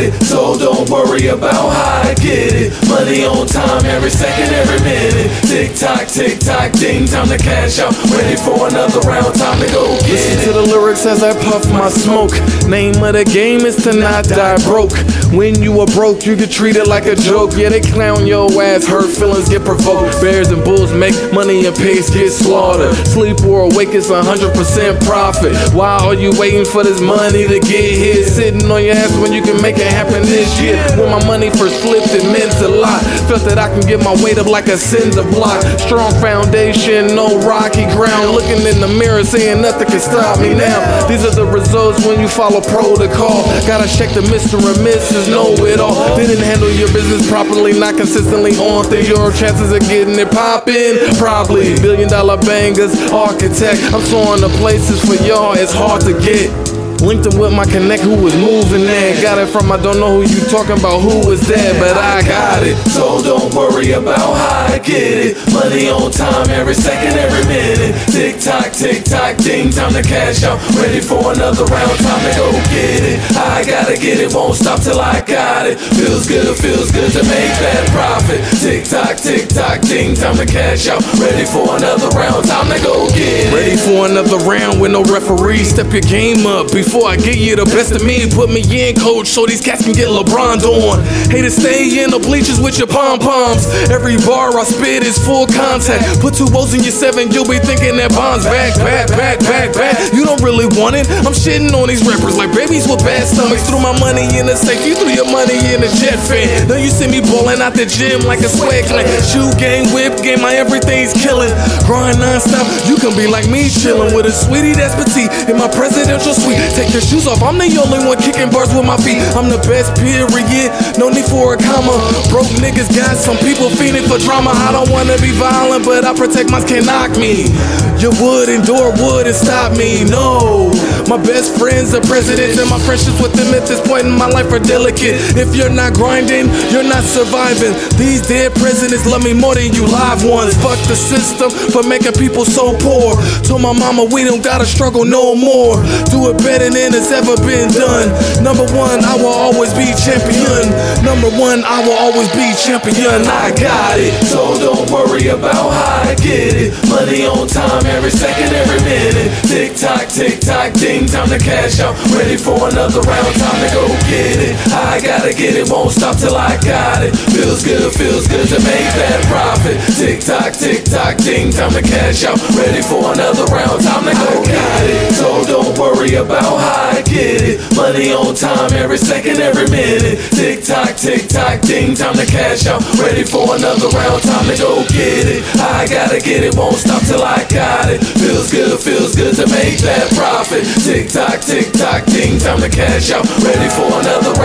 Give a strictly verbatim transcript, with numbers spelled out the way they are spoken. it, so don't worry about how I get it. Money on time, every second, every minute. Tick tock, tick tock, ding, time to cash out. Ready for another round, time to go get Listen it. To the lyrics as I puff my smoke. Name of the game is to not die broke. When you are broke, you get treated like a joke. Yeah, they clown your ass, hurt feelings get provoked. Bears and bulls make money and pigs get slaughtered. Sleep or awake, it's one hundred percent profit. Why are you waiting for this money to get here? Sitting on your ass when you can make it happen this year. When my money first slipped, it meant a lot. Felt that I can get my weight up like a cinder block. Strong foundation, no rocky ground. Looking in the mirror, saying nothing can stop me now. These are the results when you follow protocol. Gotta check the Mister and Missus Know-it-all. Didn't handle your business properly, not consistently on through your chances of getting it poppin'. Probably billion dollar bangers, architect. I'm soaring to places for y'all, it's hard to get. Linked him with my connect who was moving that. Got it from I don't know who you talking about, who is that, but I got it. So don't worry about how I get it. Money on time, every second, every minute. Tick tock, tick tock, ding, time to cash out. Ready for another round, time to go get it. I gotta get it, won't stop till I got it. Feels good, feels good to make that profit. Tick tock, tick tock, ding, time to cash out. Ready for another round, time to go get it. Ready for another round with no referee. Step your game up before Before I get you the best of me, put me in, coach, so these cats can get LeBron'd on. Haters stay in the bleachers with your pom-poms. Every bar I spit is full contact. Put two O's in your seven, you'll be thinking that Bond's back, back, back, back, back. You don't really want it. I'm shitting on these rappers like babies with bad stomachs. Threw my money in the safe, you threw your money in the jet fan. Now you see me balling out the gym like a swag clan. Shoe game, whip game, my everything's killing. Grind non-stop, you can be like me, chilling with a sweetie that's petite in my presidential suite. Take your shoes off, I'm the only one kicking bars with my feet. I'm the best, period, no need for a comma. Broke niggas got some people fiending for drama. I don't wanna be violent, but I protect mine, can't knock me. Your wood and door wouldn't stop me, no. My best friends are presidents, and my friendships with them at this point in my life are delicate. If you're not grinding, you're not surviving. These dead presidents love me more than you live ones. Fuck the system for making people so poor. Told my mama we don't gotta struggle no more. Do it better than it's ever been done. Number one, I will always be champion. Number one, I will always be champion. I got it, so don't worry about how I get it. Money on time, every second, every minute. Tick tock, tick tock, ding, time to cash out. Ready for another round, time to go get it. I gotta get it, won't stop till I got it. Feels good, feels good to make that profit. Tick tock, tick tock, ding, time to cash out. Ready for another round, time to go get it. So don't worry about how I get it. Money on time, every second, every minute. Tick tock, tick tock, ding, time to cash out. Ready for another round, time to go get it. I gotta get it, won't stop till I got it. Feels good, feels good to make that profit. Tick tock, tick tock, ding, time to cash out. Ready for another round.